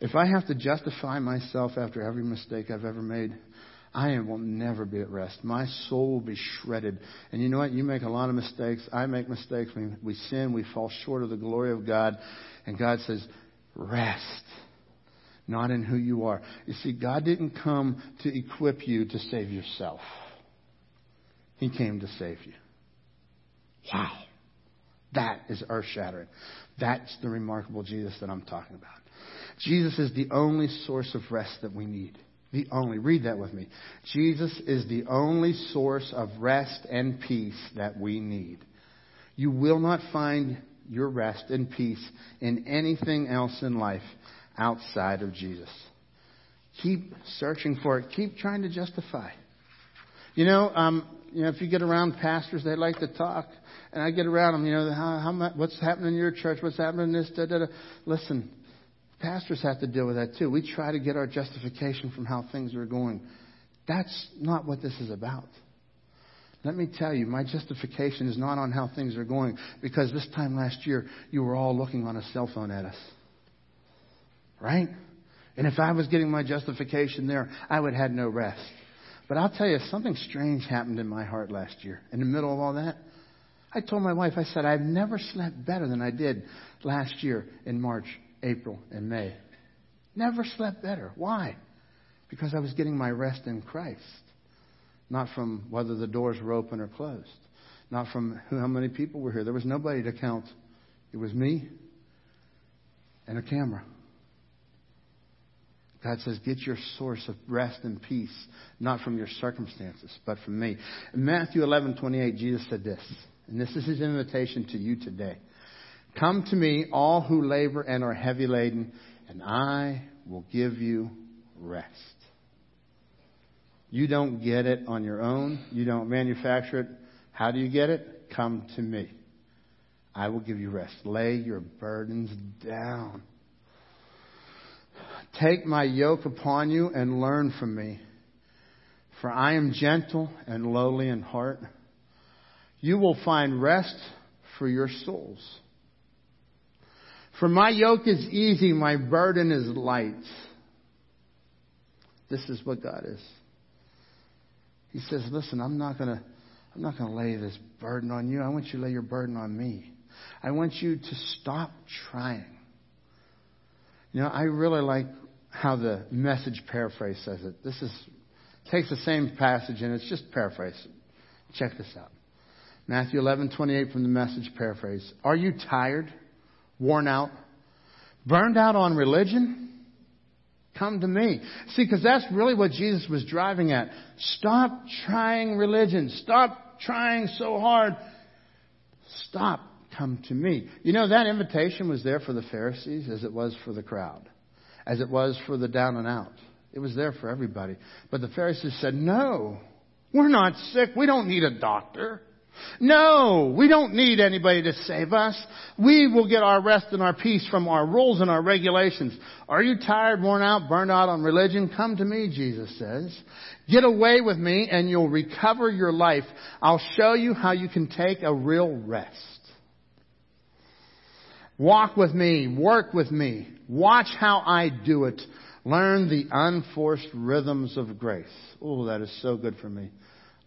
If I have to justify myself after every mistake I've ever made, I will never be at rest. My soul will be shredded. And you know what? You make a lot of mistakes. I make mistakes. We sin. We fall short of the glory of God. And God says, rest. Not in who you are. You see, God didn't come to equip you to save yourself. He came to save you. Wow. That is earth-shattering. That's the remarkable Jesus that I'm talking about. Jesus is the only source of rest that we need. The only. Read that with me. Jesus is the only source of rest and peace that we need. You will not find your rest and peace in anything else in life outside of Jesus. Keep searching for it. Keep trying to justify. You know, if you get around pastors, they like to talk. And I get around them, you know, what's happening in your church? What's happening in this? Listen, pastors have to deal with that too. We try to get our justification from how things are going. That's not what this is about. Let me tell you, my justification is not on how things are going. Because this time last year, you were all looking on a cell phone at us. Right? And if I was getting my justification there, I would have had no rest. But I'll tell you, something strange happened in my heart last year. In the middle of all that, I told my wife, I said, I've never slept better than I did last year in March, April, and May. Never slept better. Why? Because I was getting my rest in Christ. Not from whether the doors were open or closed. Not from how many people were here. There was nobody to count. It was me and a camera. God says, get your source of rest and peace, not from your circumstances, but from me. In Matthew 11:28, Jesus said this, and this is His invitation to you today. Come to me, all who labor and are heavy laden, and I will give you rest. You don't get it on your own. You don't manufacture it. How do you get it? Come to me. I will give you rest. Lay your burdens down. Take my yoke upon you and learn from me, for I am gentle and lowly in heart. You will find rest for your souls. For my yoke is easy, my burden is light. This is what God is. He says, listen, I'm not going to lay this burden on you. I want you to lay your burden on me. I want you to stop trying. You know, I really like how the Message paraphrase says it. This takes the same passage and it's just paraphrased. Check this out. Matthew 11:28 from the Message paraphrase. Are you tired, worn out, burned out on religion? Come to me. See, because that's really what Jesus was driving at. Stop trying religion. Stop trying so hard. Stop. Come to me. You know, that invitation was there for the Pharisees as it was for the crowd, as it was for the down and out. It was there for everybody. But the Pharisees said, no, we're not sick. We don't need a doctor. No, we don't need anybody to save us. We will get our rest and our peace from our rules and our regulations. Are you tired, worn out, burned out on religion? Come to me, Jesus says. Get away with me and you'll recover your life. I'll show you how you can take a real rest. Walk with me, work with me, watch how I do it. Learn the unforced rhythms of grace. Oh, that is so good for me.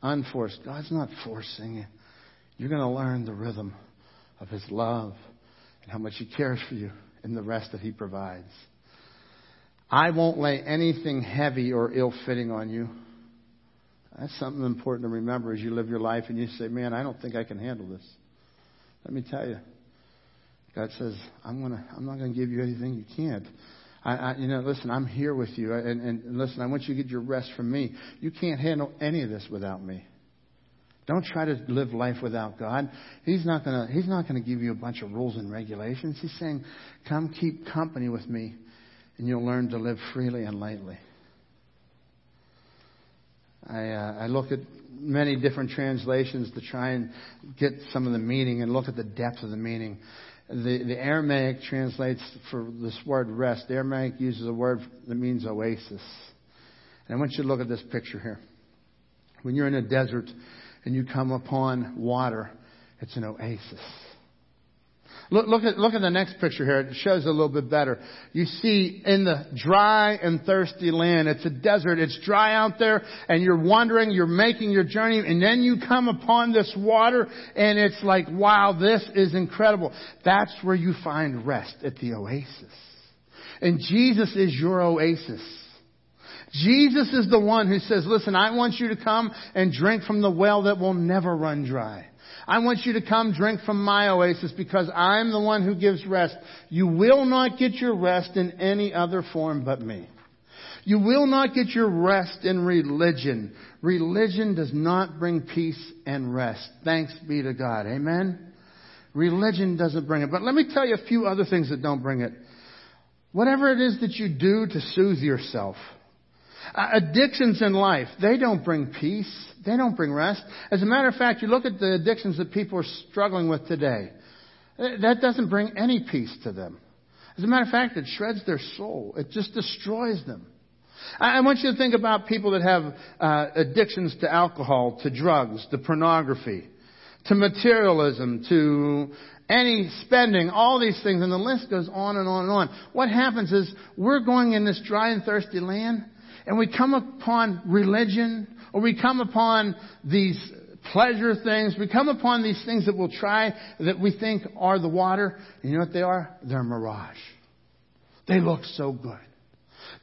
Unforced. God's not forcing you. You're going to learn the rhythm of His love and how much He cares for you and the rest that He provides. I won't lay anything heavy or ill-fitting on you. That's something important to remember as you live your life and you say, man, I don't think I can handle this. Let me tell you, God says, I'm not going to give you anything you can't. Listen, I'm here with you. And listen, I want you to get your rest from me. You can't handle any of this without me. Don't try to live life without God. He's not going to give you a bunch of rules and regulations. He's saying, come keep company with me and you'll learn to live freely and lightly. I look at many different translations to try and get some of the meaning and look at the depth of the meaning. The Aramaic translates for this word rest. The Aramaic uses a word that means oasis. And I want you to look at this picture here. When you're in a desert and you come upon water, it's an oasis. Look at the next picture here. It shows a little bit better. You see in the dry and thirsty land, it's a desert. It's dry out there and you're wandering, you're making your journey, and then you come upon this water and it's like, wow, this is incredible. That's where you find rest, at the oasis. And Jesus is your oasis. Jesus is the one who says, listen, I want you to come and drink from the well that will never run dry. I want you to come drink from my oasis because I'm the one who gives rest. You will not get your rest in any other form but me. You will not get your rest in religion. Religion does not bring peace and rest. Thanks be to God. Amen? Religion doesn't bring it. But let me tell you a few other things that don't bring it. Whatever it is that you do to soothe yourself. Addictions in life, they don't bring peace. They don't bring rest. As a matter of fact, you look at the addictions that people are struggling with today. That doesn't bring any peace to them. As a matter of fact, it shreds their soul. It just destroys them. I want you to think about people that have addictions to alcohol, to drugs, to pornography, to materialism, to any spending, all these things. And the list goes on and on and on. What happens is we're going in this dry and thirsty land, and we come upon religion, or we come upon these pleasure things. We come upon these things that we'll try that we think are the water. And you know what they are? They're a mirage. They look so good.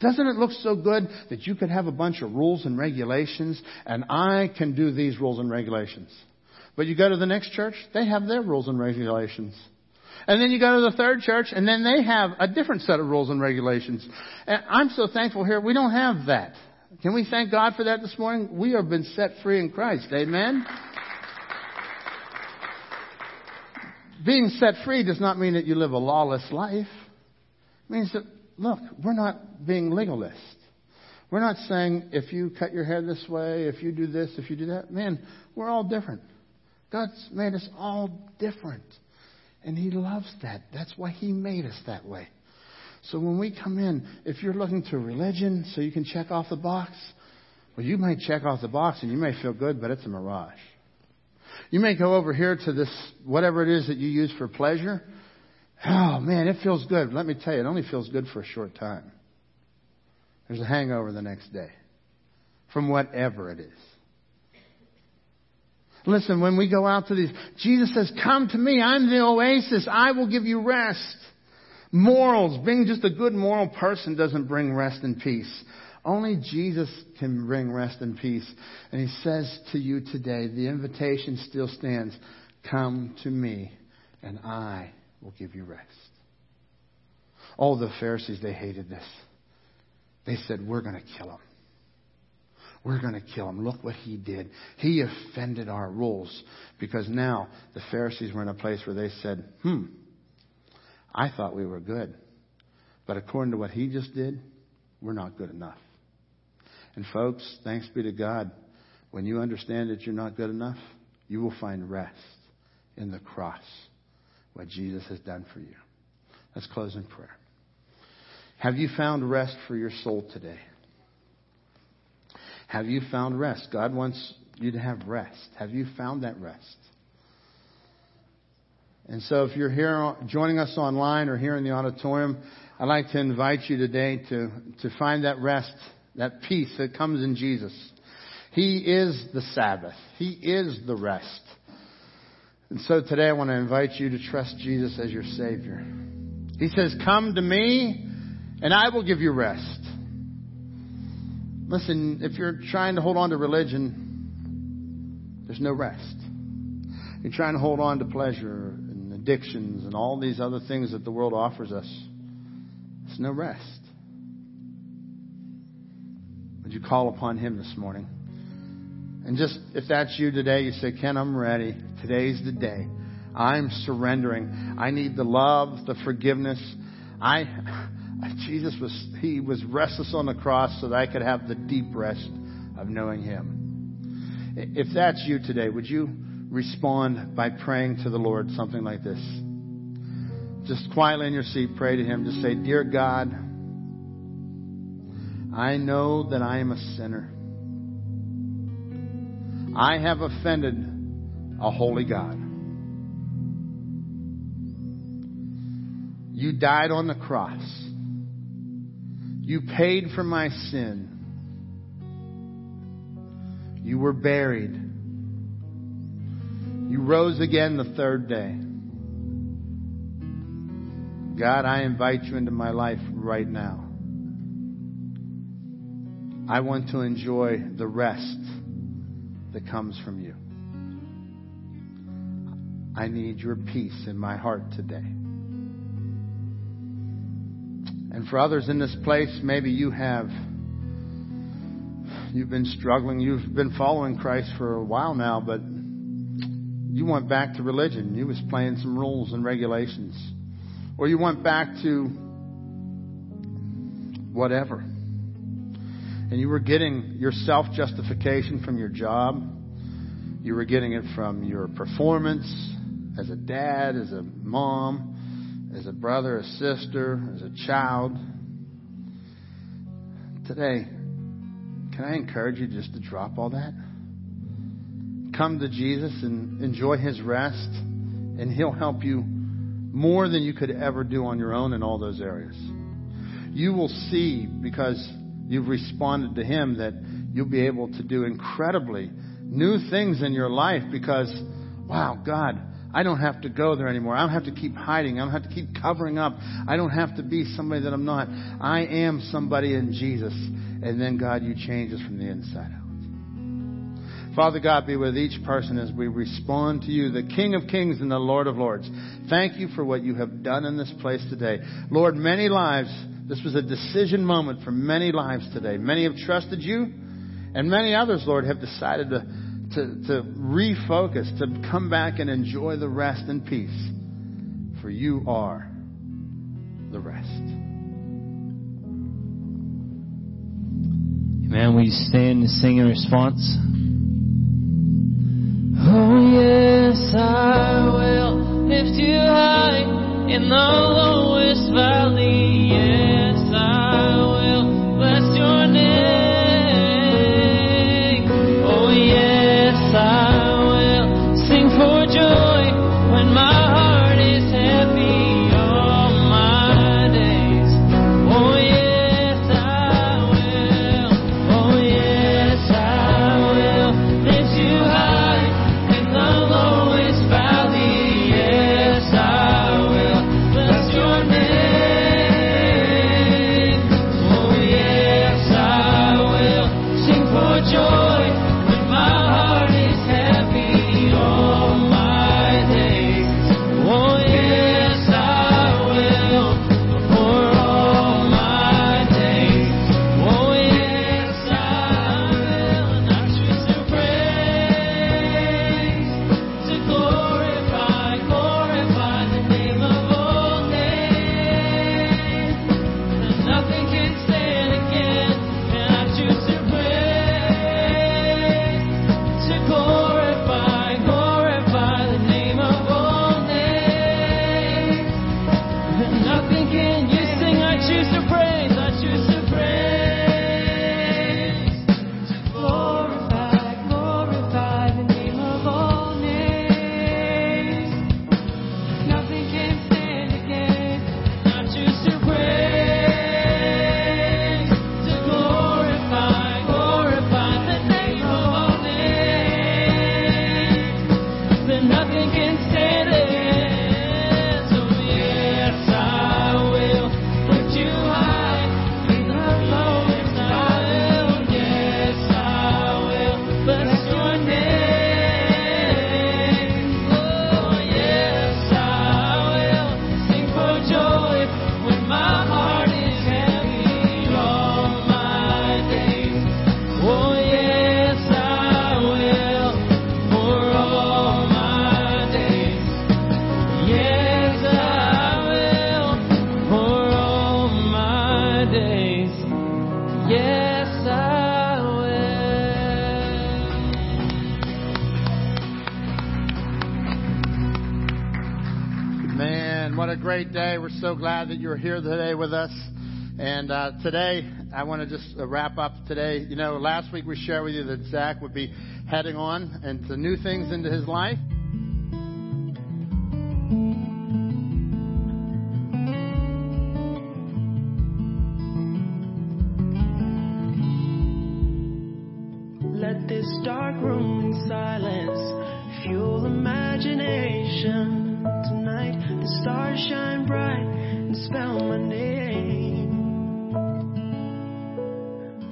Doesn't it look so good that you could have a bunch of rules and regulations, and I can do these rules and regulations? But you go to the next church, they have their rules and regulations. And then you go to the third church, and then they have a different set of rules and regulations. And I'm so thankful here we don't have that. Can we thank God for that this morning? We have been set free in Christ. Amen? Being set free does not mean that you live a lawless life. It means that, look, we're not being legalists. We're not saying, if you cut your hair this way, if you do this, if you do that. Man, we're all different. God's made us all different. And He loves that. That's why He made us that way. So when we come in, if you're looking to religion so you can check off the box, well, you may check off the box and you may feel good, but it's a mirage. You may go over here to this, whatever it is that you use for pleasure. Oh, man, it feels good. Let me tell you, it only feels good for a short time. There's a hangover the next day from whatever it is. Listen, when we go out to these, Jesus says, come to me. I'm the oasis. I will give you rest. Morals, being just a good moral person doesn't bring rest and peace. Only Jesus can bring rest and peace. And He says to you today, the invitation still stands. Come to me and I will give you rest. Oh, the Pharisees, they hated this. They said, we're going to kill Him. We're going to kill Him. Look what He did. He offended our rules. Because now the Pharisees were in a place where they said, I thought we were good. But according to what He just did, we're not good enough. And folks, thanks be to God, when you understand that you're not good enough, you will find rest in the cross, what Jesus has done for you. Let's close in prayer. Have you found rest for your soul today? Have you found rest? God wants you to have rest. Have you found that rest? And so if you're here joining us online or here in the auditorium, I'd like to invite you today to find that rest, that peace that comes in Jesus. He is the Sabbath. He is the rest. And so today I want to invite you to trust Jesus as your Savior. He says, come to me and I will give you rest. Listen, if you're trying to hold on to religion, there's no rest. You're trying to hold on to pleasure and addictions and all these other things that the world offers us. There's no rest. Would you call upon Him this morning? And just, if that's you today, you say, Ken, I'm ready. Today's the day. I'm surrendering. I need the love, the forgiveness. Jesus was restless on the cross so that I could have the deep rest of knowing Him. If that's you today, would you respond by praying to the Lord something like this? Just quietly in your seat, pray to Him. Just say, Dear God, I know that I am a sinner. I have offended a holy God. You died on the cross. You paid for my sin. You were buried. You rose again the third day. God, I invite you into my life right now. I want to enjoy the rest that comes from you. I need your peace in my heart today. And for others in this place, maybe you've been struggling. You've been following Christ for a while now, but you went back to religion. You was playing some rules and regulations. Or you went back to whatever. And you were getting your self-justification from your job. You were getting it from your performance as a dad, as a mom, as a brother, a sister, as a child. Today, can I encourage you just to drop all that? Come to Jesus and enjoy His rest, and He'll help you more than you could ever do on your own in all those areas. You will see, because you've responded to Him, that you'll be able to do incredibly new things in your life because, wow, God, I don't have to go there anymore. I don't have to keep hiding. I don't have to keep covering up. I don't have to be somebody that I'm not. I am somebody in Jesus. And then, God, you change us from the inside out. Father God, be with each person as we respond to you, the King of Kings and the Lord of Lords. Thank you for what you have done in this place today. Lord, many lives, this was a decision moment for many lives today. Many have trusted you, and many others, Lord, have decided to refocus, to come back and enjoy the rest and peace. For you are the rest. Amen. Will you stand and sing in response? Oh, yes, I will lift you high in the lowest valley. Yes, I will bless your name. Let's So glad that you're here today with us. And today I want to just wrap up today. You know, last week we shared with you that Zach would be heading on into new things into his life. Let this dark room in silence fuel imagination. Tonight, the stars shine bright and spell my name.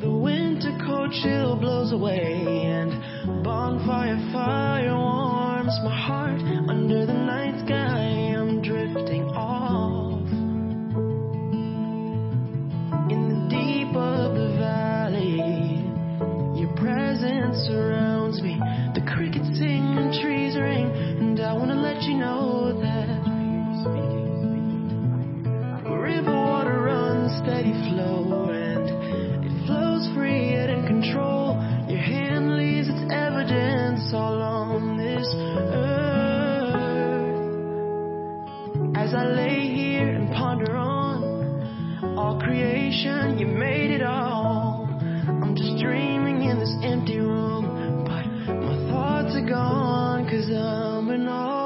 The winter cold chill blows away, and bonfire warms my heart. Under the night sky, I'm drifting off. In the deep of the valley, your presence surrounds me. The crickets sing and trees ring, and I want to let you know that river water runs steady flow, and it flows free and in control. Your hand leaves its evidence all on this earth. As I lay here and ponder on all creation, you made it all. I'm just dreaming in this empty room, but my thoughts are gone, 'cause I'm in awe.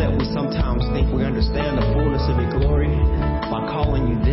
That we sometimes think we understand the fullness of your glory by calling you